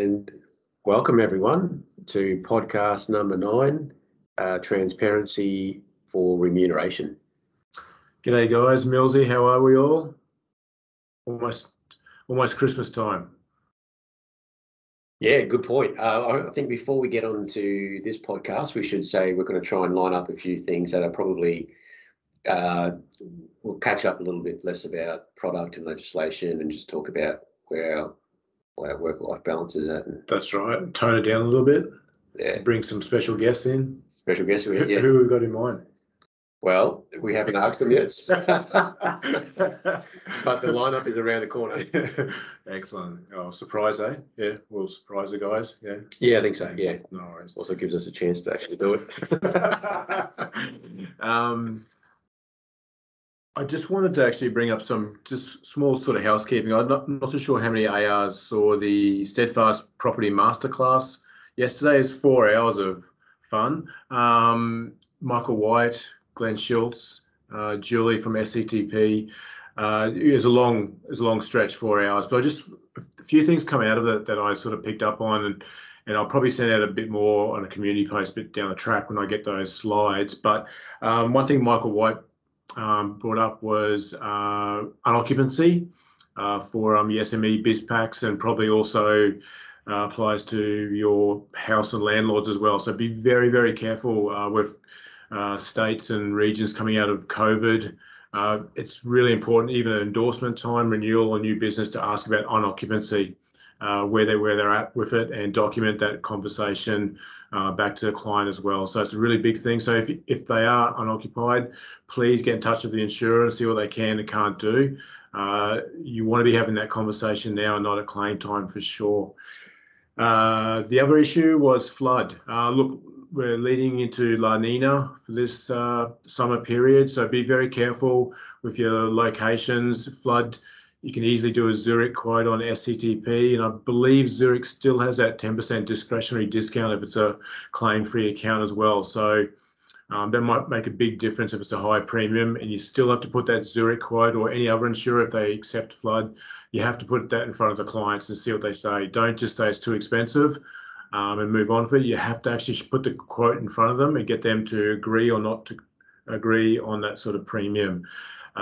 And welcome everyone to podcast number 9, Transparency for Remuneration. G'day guys, Millsy, how are we all? Almost Christmas time. Yeah, good point. I think before we get on to this podcast, we should say we're going to try and line up a few things that are probably we'll catch up a little bit less about product and legislation and just talk about where our work-life balance is at. That's right. Tone it down a little bit. Yeah. Bring some special guests in. Special guests. Yeah. Who have we got in mind? Well, we haven't asked them yet. But the lineup is around the corner. Excellent. Oh, surprise, eh? Yeah, we'll surprise the guys. Yeah. Yeah, I think so. Yeah. No worries. Also gives us a chance to actually do it. I just wanted to actually bring up some just small sort of housekeeping. I'm not so sure how many ARs saw the Steadfast Property Masterclass. Yesterday is 4 hours of fun. Michael White, Glenn Schultz, Julie from SCTP. It was a long stretch, 4 hours, but a few things come out of it that I sort of picked up on, and I'll probably send out a bit more on a community post bit down the track when I get those slides. But one thing Michael White brought up was unoccupancy for SME biz packs, and probably also applies to your house and landlords as well. So be very, very careful with states and regions coming out of COVID. It's really important, even at endorsement time, renewal or new business, to ask about unoccupancy, where they're at with it, and document that conversation back to the client as well. So it's a really big thing. So if they are unoccupied, please get in touch with the insurer and see what they can and can't do. You want to be having that conversation now and not at claim time, for sure. The other issue was flood. Look, we're leading into La Nina for this summer period, so be very careful with your locations. Flood, you can easily do a Zurich quote on SCTP, and I believe Zurich still has that 10% discretionary discount if it's a claim-free account as well. So that might make a big difference if it's a high premium, and you still have to put that Zurich quote, or any other insurer if they accept flood. You have to put that in front of the clients and see what they say. Don't just say it's too expensive and move on from it. You have to actually put the quote in front of them and get them to agree or not to agree on that sort of premium.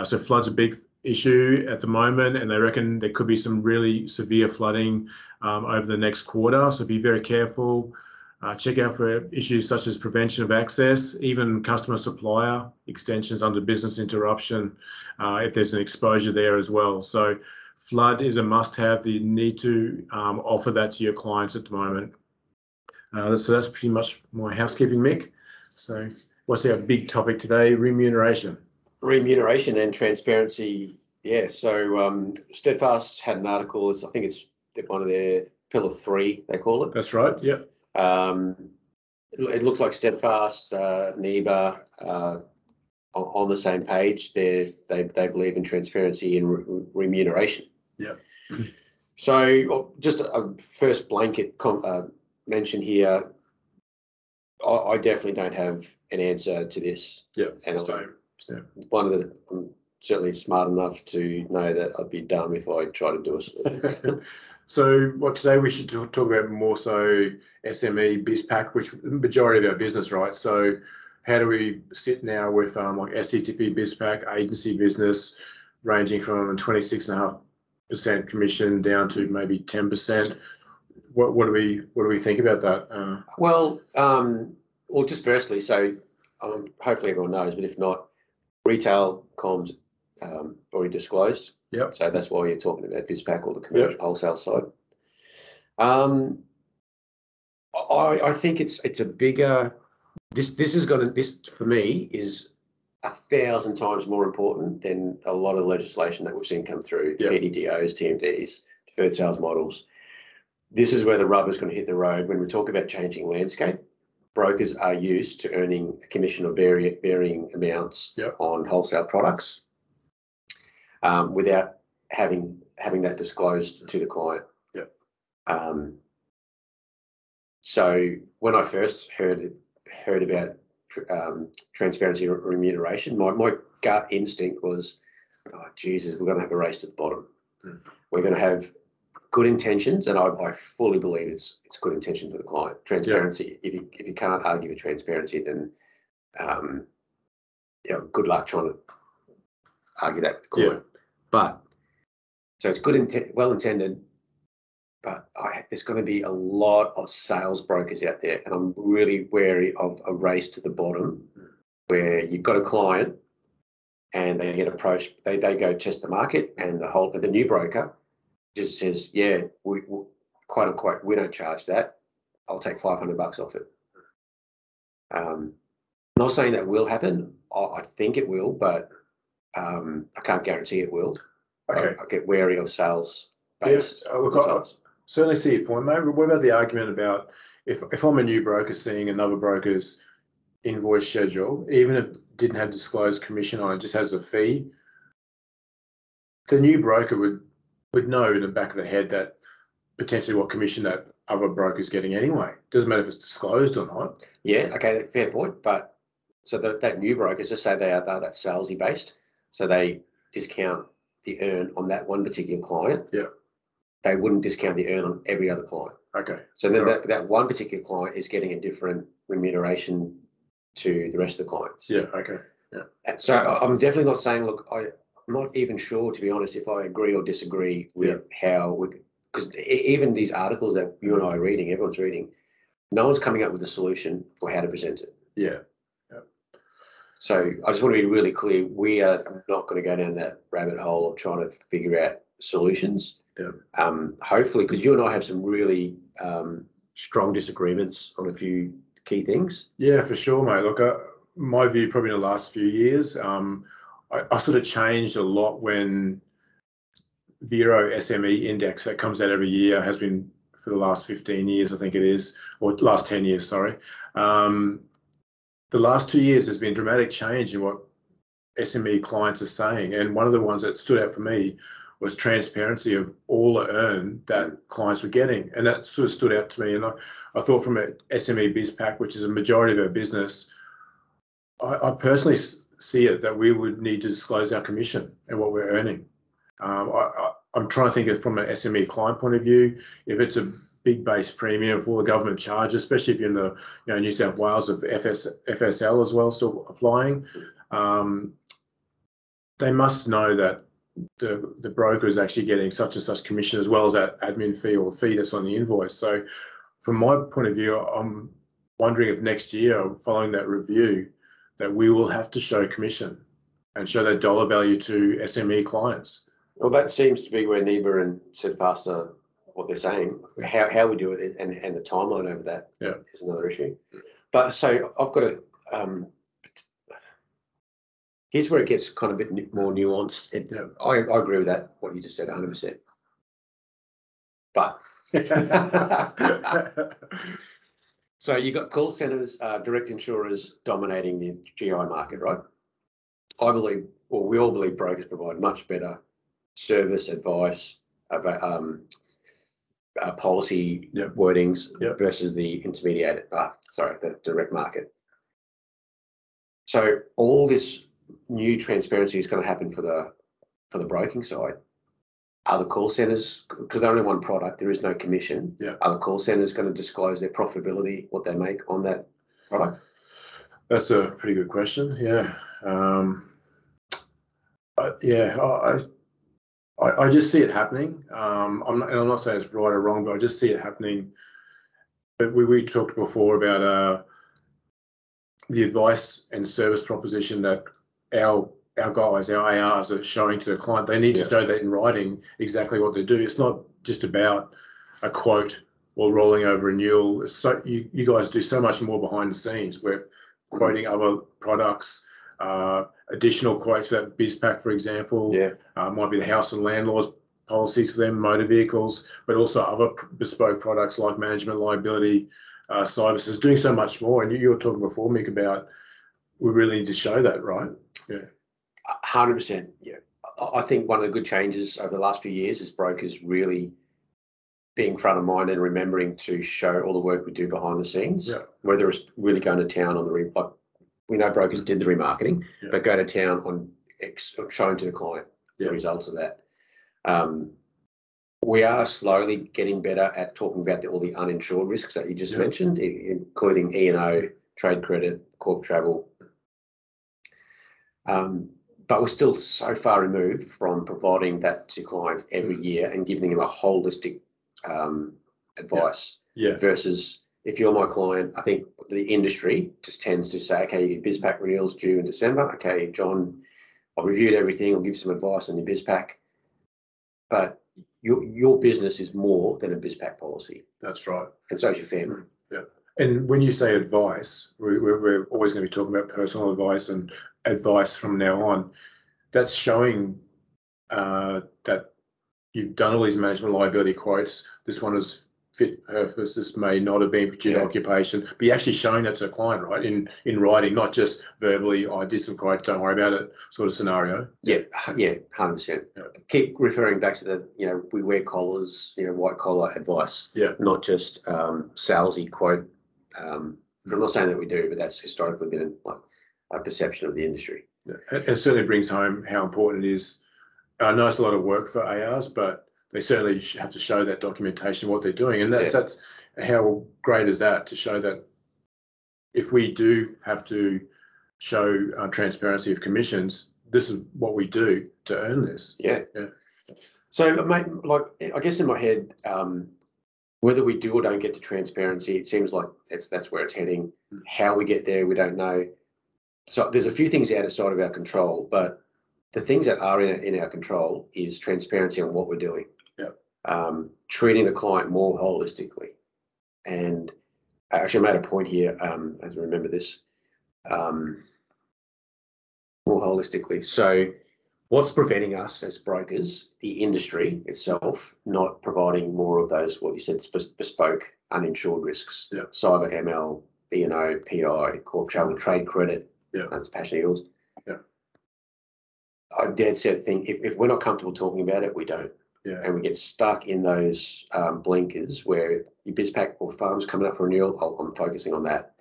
So flood's a big issue at the moment, and they reckon there could be some really severe flooding over the next quarter. So be very careful. Check out for issues such as prevention of access, even customer supplier extensions under business interruption, if there's an exposure there as well. So flood is a must-have. You need to offer that to your clients at the moment. So that's pretty much my housekeeping, Mick. So what's our big topic today? Remuneration. Remuneration and transparency. Yeah, so Steadfast had an article, I think it's one of their Pillar 3, they call it. That's right, yep. It looks like Steadfast, NIBA, on the same page. They believe in transparency and remuneration. Yeah. So just a first blanket mention here, I definitely don't have an answer to this. Yeah, and I'm certainly smart enough to know that I'd be dumb if I try to do it. So today we should talk about more so SME BizPack, which the majority of our business, right? So how do we sit now with like SCTP BizPack, agency business, ranging from 26.5% commission down to maybe 10%? What do we think about that? Well, just firstly, so hopefully everyone knows, but if not, retail comms already disclosed. Yep. So that's why you're talking about BizPack or the commercial wholesale side. I think it's a bigger. This for me is 1,000 times more important than a lot of legislation that we've seen come through. Yep. PDDOs, TMDs, deferred sales models. This is where the rubber's going to hit the road when we talk about changing landscape. Brokers are used to earning a commission of varying amounts on wholesale products without having that disclosed to the client. Yep. So when I first heard about transparency remuneration, my gut instinct was, oh Jesus, we're going to have a race to the bottom. Mm. We're going to have good intentions, and I fully believe it's good intention for the client. Transparency. Yeah. If you can't argue with transparency, then good luck trying to argue that with the client. Yeah. But so it's good intent, well intended, but there's going to be a lot of sales brokers out there, and I'm really wary of a race to the bottom where you've got a client and they get approached, they go test the market, and the new broker just says, yeah, we quote unquote, we don't charge that. I'll take $500 off it. I'm not saying that will happen. I think it will, but I can't guarantee it will. Okay. I get wary of sales. Yes, look, I certainly see your point, mate. What about the argument about if I'm a new broker seeing another broker's invoice schedule, even if it didn't have disclosed commission on it, just has a fee, the new broker would know in the back of the head that potentially what commission that other broker's getting anyway. Doesn't matter if it's disclosed or not. Yeah, okay, fair point. But so that new broker, just say they're that salesy based, so they discount the earn on that one particular client. Yeah. They wouldn't discount the earn on every other client. Okay. So then that one particular client is getting a different remuneration to the rest of the clients. Yeah. Okay. Yeah. And so I'm definitely not saying, look, I'm not even sure, to be honest, if I agree or disagree with because even these articles that you and I are reading, everyone's reading, no one's coming up with a solution for how to present it. Yeah. So I just want to be really clear. We are not going to go down that rabbit hole of trying to figure out solutions. Yeah. Hopefully, because you and I have some really strong disagreements on a few key things. Yeah, for sure, mate. Look, my view probably in the last few years, I sort of changed a lot when Vero SME index that comes out every year has been for the last 15 years, I think it is, or last 10 years, sorry. The last 2 years there's been dramatic change in what SME clients are saying, and one of the ones that stood out for me was transparency of all the earn that clients were getting, and that sort of stood out to me. And I thought from an SME biz pack, which is a majority of our business, I personally see it that we would need to disclose our commission and what we're earning. I'm trying to think of from an SME client point of view, if it's a big base premium for all the government charges, especially if you're in the New South Wales of FSL as well, still applying. They must know that the broker is actually getting such and such commission as well as that admin fee or fee that's on the invoice. So from my point of view, I'm wondering if next year, following that review, that we will have to show commission and show that dollar value to SME clients. Well, that seems to be where NIBA and Steadfast are. What they're saying, how we do it, and the timeline over that is another issue. But so I've got a here's where it gets kind of a bit more nuanced. I agree with that, what you just said, 100%. But so you got call centers, direct insurers dominating the GI market, right? I believe, or we all believe, brokers provide much better service, advice about policy wordings versus the intermediated, the direct market. So all this new transparency is going to happen for the broking side. Are the call centers, because they're only one product, there is no commission. Yeah. Are the call centers going to disclose their profitability, what they make on that product? That's a pretty good question. Yeah. I just see it happening. I'm not saying it's right or wrong, but I just see it happening. But we talked before about the advice and service proposition that our guys, our ARs are showing to the client. They need to show that in writing exactly what they do. It's not just about a quote or rolling over renewal. So you guys do so much more behind the scenes. We're quoting other products, additional quotes for that biz pack, for example, might be the house and landlords policies for them, motor vehicles, but also other bespoke products like management liability, services, doing so much more. And you were talking before, Mick, about we really need to show that, right? Yeah, 100%. Yeah, I think one of the good changes over the last few years is brokers really being front of mind and remembering to show all the work we do behind the scenes, whether it's really going to town on the replay. We know brokers did the remarketing, but go to town on showing to the client the results of that. We are slowly getting better at talking about all the uninsured risks that you just mentioned, including E&O, trade credit, corp travel. But we're still so far removed from providing that to clients every year and giving them a holistic advice. Yeah. Versus if you're my client, I think the industry just tends to say, okay, your BizPack renewals due in December. Okay, John, I've reviewed everything. I'll give some advice on the BizPack. But your business is more than a BizPack policy. That's right. And so is your family. Yeah. And when you say advice, we're always going to be talking about personal advice and advice from now on. That's showing that you've done all these management liability quotes. This one is fit for purpose. This may not have been for due to occupation. But you're actually showing that to a client, right, in writing, not just verbally, I did some quote, don't worry about it sort of scenario. Yeah, yeah, 100%. Yeah. Keep referring back to the, we wear collars, white collar advice, not just salesy quote. I'm not saying that we do, but that's historically been like a perception of the industry. Yeah. It certainly brings home how important it is. I know it's a lot of work for ARs, but they certainly have to show that documentation, what they're doing. And that's how great is that to show that if we do have to show transparency of commissions, this is what we do to earn this. Yeah. Yeah. So, mate, I guess in my head, whether we do or don't get to transparency, it seems like that's where it's heading. How we get there, we don't know. So there's a few things outside of our control, but the things that are in our control is transparency on what we're doing. Yeah. Treating the client more holistically. And I actually made a point here, as I remember this, more holistically. So what's preventing us as brokers, the industry itself, not providing more of those, what you said, bespoke uninsured risks? Yeah. Cyber, ML, E&O, PI, corp travel, trade credit. Yeah. That's passion deals. Yeah. I dead set thing, if we're not comfortable talking about it, we don't. Yeah. And we get stuck in those blinkers where your BizPack or farm's coming up for renewal. I'm focusing on that.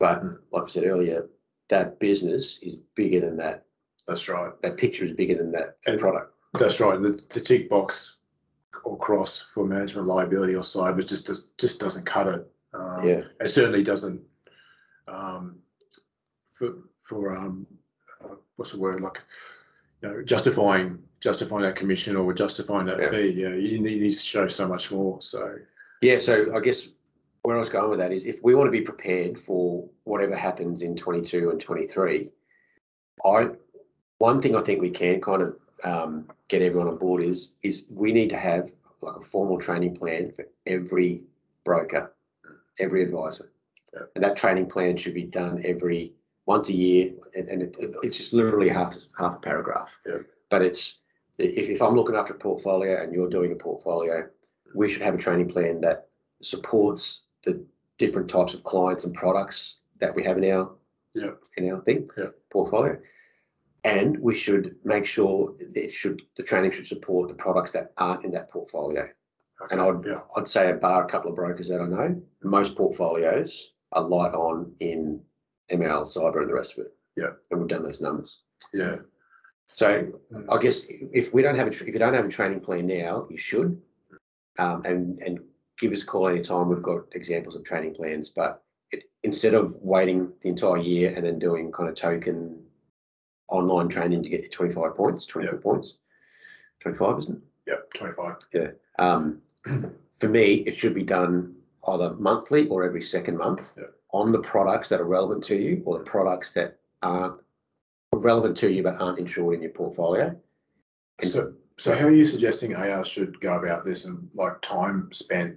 But like I said earlier, that business is bigger than that. That's right. That picture is bigger than that product. That's right. The tick box or cross for management liability or cyber just doesn't cut it. It certainly doesn't what's the word, justifying that commission or justifying that fee. Yeah, you need to show so much more. So yeah. So I guess where I was going with that is if we want to be prepared for whatever happens in 22 and 23, one thing I think we can kind of get everyone on board is we need to have like a formal training plan for every broker, every advisor. Yeah. And that training plan should be done once a year, and it's just literally half a paragraph. Yeah. But it's if I'm looking after a portfolio and you're doing a portfolio, we should have a training plan that supports the different types of clients and products that we have in our portfolio. And we should make sure that the training should support the products that aren't in that portfolio. Okay. And I'd say bar a couple of brokers that I know, most portfolios are light on in ML, cyber, and the rest of it. Yeah. And we've done those numbers. Yeah. So I guess if you don't have a training plan now, you should. And give us a call anytime. We've got examples of training plans, but instead of waiting the entire year and then doing kind of token online training to get your 25 points, 24 points, 25, isn't it? Yep, 25. Yeah. For me, it should be done either monthly or every second month on the products that are relevant to you or the products that aren't relevant to you but aren't insured in your portfolio. And so how are you suggesting AR should go about this and like time spent?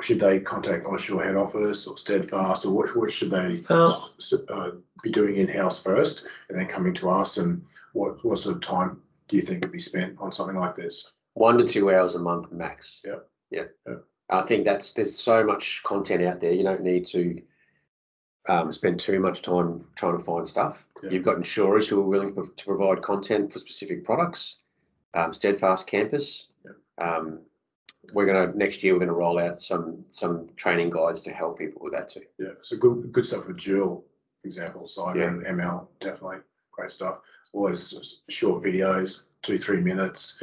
Should they contact Ausure head office or Steadfast, or what should they be doing in-house first and then coming to us, and what sort of time do you think would be spent on something like this? 1 to 2 hours a month max. Yeah. I think there's so much content out there. You don't need to spend too much time trying to find stuff. Yeah. You've got insurers who are willing to provide content for specific products. Steadfast Campus. Yeah. Next year we're gonna roll out some training guides to help people with that too. Yeah, so good stuff with Jill, for example, cyber and ML, definitely great stuff. All those short videos, 2-3 minutes,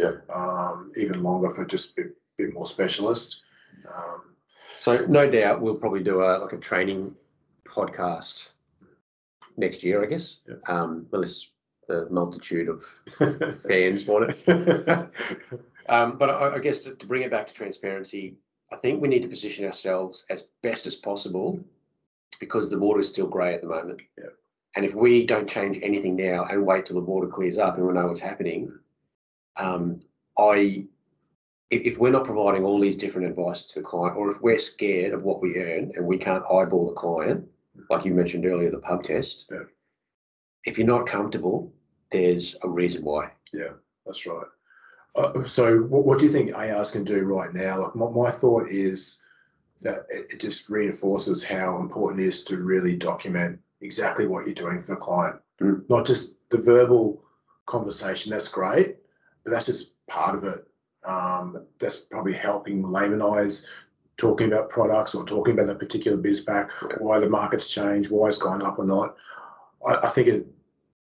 even longer for just bit more specialist. So no doubt we'll probably do like a training podcast next year, I guess, yeah. Unless the multitude of fans want it. But I guess to bring it back to transparency, I think we need to position ourselves as best as possible because the water is still grey at the moment. Yeah. And if we don't change anything now and wait till the water clears up and we know what's happening, if we're not providing all these different advice to the client, or if we're scared of what we earn and we can't eyeball the client, like you mentioned earlier, the pub test, yeah. If you're not comfortable, there's a reason why. Yeah, that's right. So what do you think ARs can do right now? Like my thought is that it just reinforces how important it is to really document exactly what you're doing for the client, not just the verbal conversation. That's great, but that's just part of it. That's probably helping laymanize talking about products or talking about a particular bizpack, why the market's changed, why it's gone up or not. I think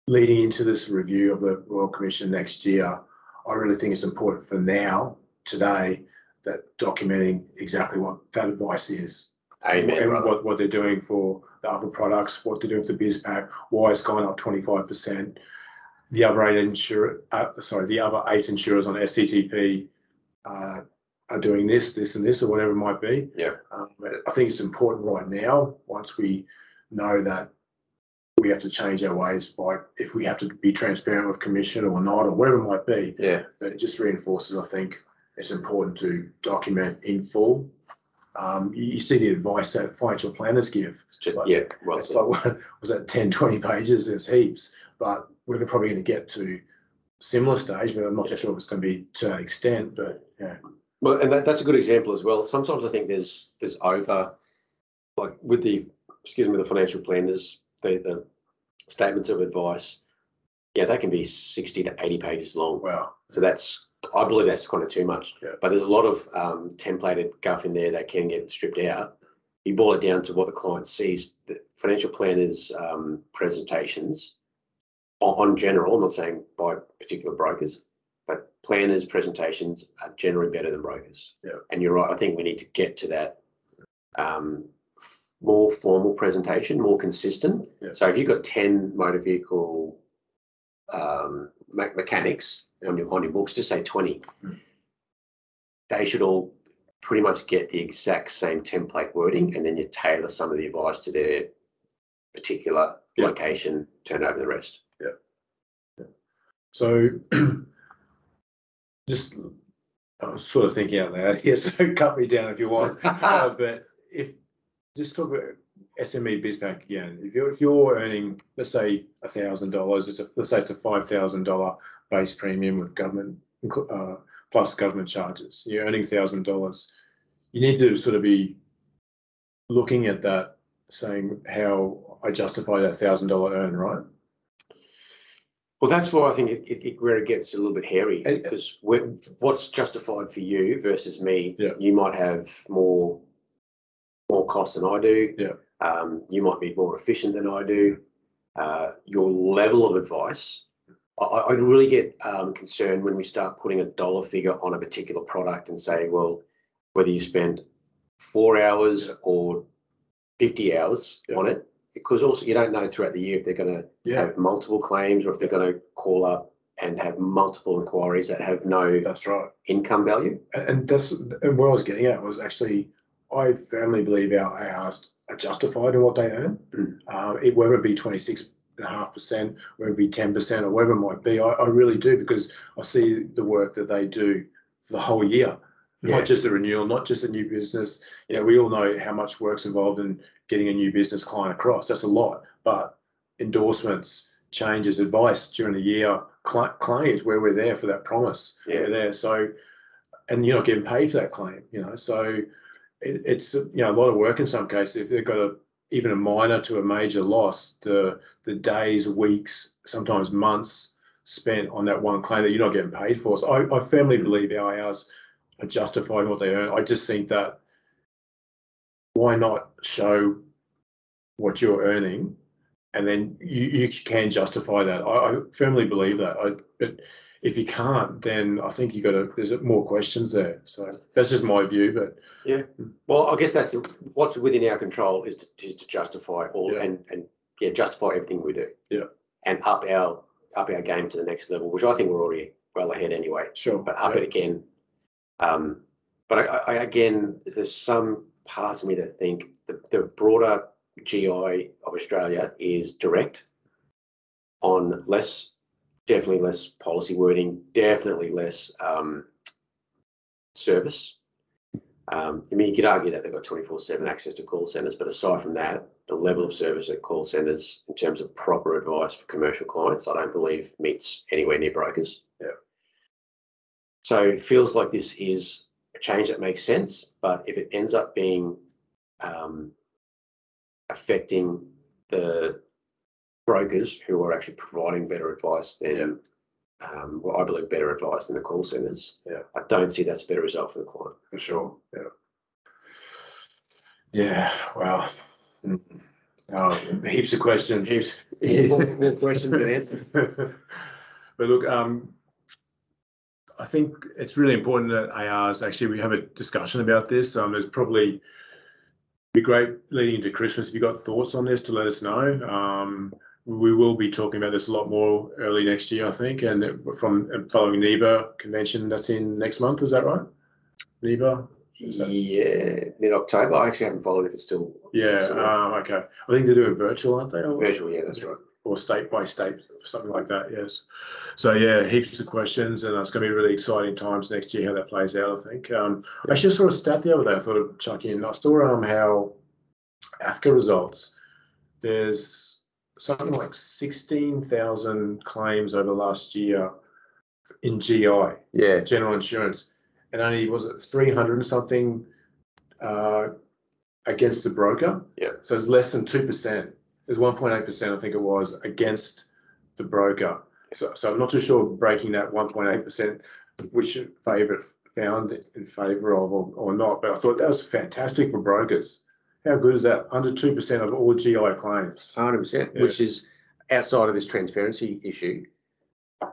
leading into this review of the Royal Commission next year, I really think it's important for now, today, that documenting exactly what that advice is. Amen, and what they're doing for the other products, what they're doing for the BizPack, why it's gone up 25%. The other eight insurers on SCTP are doing this, this, and this, or whatever it might be. Yeah. I think it's important right now, once we know that we have to change our ways by if we have to be transparent with commission or not, or whatever it might be. Yeah. But it just reinforces, I think, it's important to document in full. You see the advice that financial planners give. Was that 10, 20 pages? There's heaps. But we're probably going to get to similar stage, but I'm not sure if it's going to be to that extent. But yeah. Well, and that's a good example as well. Sometimes I think there's over, like with the financial planners, the statements of advice, yeah, that can be 60 to 80 pages long. Wow. So I believe that's kind of too much. Yeah. But there's a lot of templated guff in there that can get stripped out. You boil it down to what the client sees. The financial planners' presentations, on general, I'm not saying by particular brokers, but planners' presentations are generally better than brokers. Yeah. And you're right. I think we need to get to that more formal presentation, more consistent. Yeah. So if you've got 10 motor vehicle mechanics on your books, just say 20. They should all pretty much get the exact same template wording, and then you tailor some of the advice to their particular location, turn over the rest. Yeah. So just I was sort of thinking out loud here, so cut me down if you want. But just talk about SME BizPack again. If you're earning, let's say $1,000, let's say it's a $5,000 base premium with government plus government charges. You're earning $1,000. You need to sort of be looking at that, saying how I justify that $1,000 earn, right? Well, that's why I think where it gets a little bit hairy, because what's justified for you versus me. Yeah. You might have more costs than I do. Yeah. You might be more efficient than I do. Your level of advice. I really get concerned when we start putting a dollar figure on a particular product and say, well, whether you spend 4 hours or 50 hours on it, because also you don't know throughout the year if they're going to have multiple claims or if they're going to call up and have multiple inquiries that have no income value. And what I was getting at was actually, I firmly believe our ARs are justified in what they earn, whether it be 26.5%, whether it be 10%, or whatever it might be. I really do, because I see the work that they do for the whole year, not just a renewal, not just a new business. You know, we all know how much work's involved in getting a new business client across. That's a lot, but endorsements, changes, advice during the year, claims where we're there for that promise. Yeah. We're there. So, and you're not getting paid for that claim, you know, so it's a lot of work in some cases. If they've got even a minor to a major loss, the days, weeks, sometimes months spent on that one claim that you're not getting paid for. So I firmly believe our ARs are justified in what they earn. I just think that why not show what you're earning, and then you can justify that. I firmly believe that. But if you can't, then I think you got to, there's more questions there. So that's just my view, but yeah. Well, I guess that's what's within our control is to justify all and justify everything we do. Yeah. And up our game to the next level, which I think we're already well ahead anyway. Sure. But up it again. But I again, there's some parts of me that think the broader GI of Australia is direct on less, definitely less policy wording, definitely less service. I mean, you could argue that they've got 24/7 access to call centres, but aside from that, the level of service at call centres in terms of proper advice for commercial clients, I don't believe meets anywhere near brokers. Yeah. So it feels like this is a change that makes sense, but if it ends up being affecting the brokers who are actually providing better advice than, well, I believe better advice than the call centres. Yeah. I don't see that's a better result for the client. For sure. Yeah. Yeah. Wow. Heaps of questions. Heaps. More questions than answers. But look, I think it's really important that ARs actually, we have a discussion about this. There's probably, be great leading into Christmas if you've got thoughts on this to let us know. We will be talking about this a lot more early next year, I think, and from following NIBA convention that's in next month, is that right? NIBA? Yeah, mid-October. I actually haven't followed if it's still. Yeah, okay. I think they're doing virtual, aren't they? Virtual, yeah, that's right. Or state by state, something like that, yes. So yeah, heaps of questions, and it's going to be really exciting times next year how that plays out, I think. I actually saw a stat the other day I thought of chucking in. I saw how AFCA results. There's something like 16,000 claims over last year in GI, general insurance, and only, was it 300 and something against the broker? Yeah. So it's less than 2%. There's 1.8%, I think it was, against the broker. So I'm not too sure breaking that 1.8%, which favour found in favour of or not. But I thought that was fantastic for brokers. How good is that? Under 2% of all GI claims. 100%, yeah. Which is outside of this transparency issue.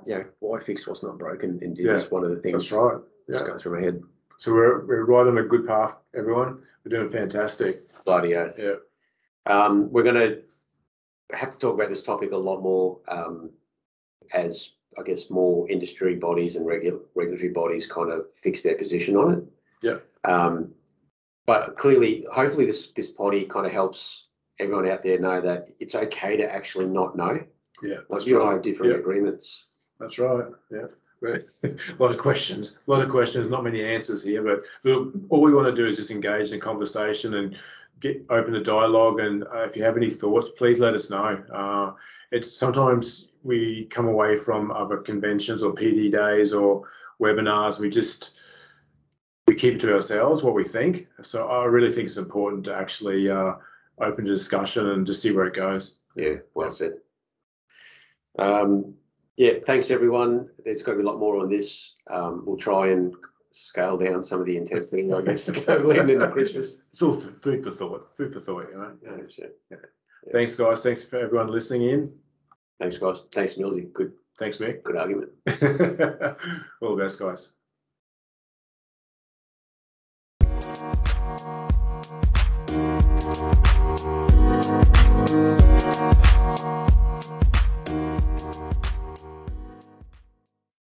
You know, why fix what's not broken? And that's one of the things that's right. That's going through my head. So we're right on a good path, everyone. We're doing fantastic. Bloody oath. Yeah. We're going to have to talk about this topic a lot more as I guess more industry bodies and regulatory bodies kind of fix their position on it. Yeah. But clearly, hopefully this body kind of helps everyone out there know that it's okay to actually not know. Yeah. Like you have different agreements. That's right. Yeah. A lot of questions. A lot of questions. Not many answers here. But look, all we want to do is just engage in conversation and open a dialogue, and if you have any thoughts, please let us know. It's sometimes we come away from other conventions or PD days or webinars, we keep it to ourselves what we think. So I really think it's important to actually open to discussion and just see where it goes. Yeah, well said. Yeah, thanks everyone. There's going to be a lot more on this. We'll try and scale down some of the intensity, I guess, to go leading into Christmas. It's all food for thought, you know? Yeah, sure. Yeah. Yeah. Thanks, guys. Thanks for everyone listening in. Thanks, guys. Thanks, Millsy. Good. Thanks, Mick. Good argument. All the best, guys.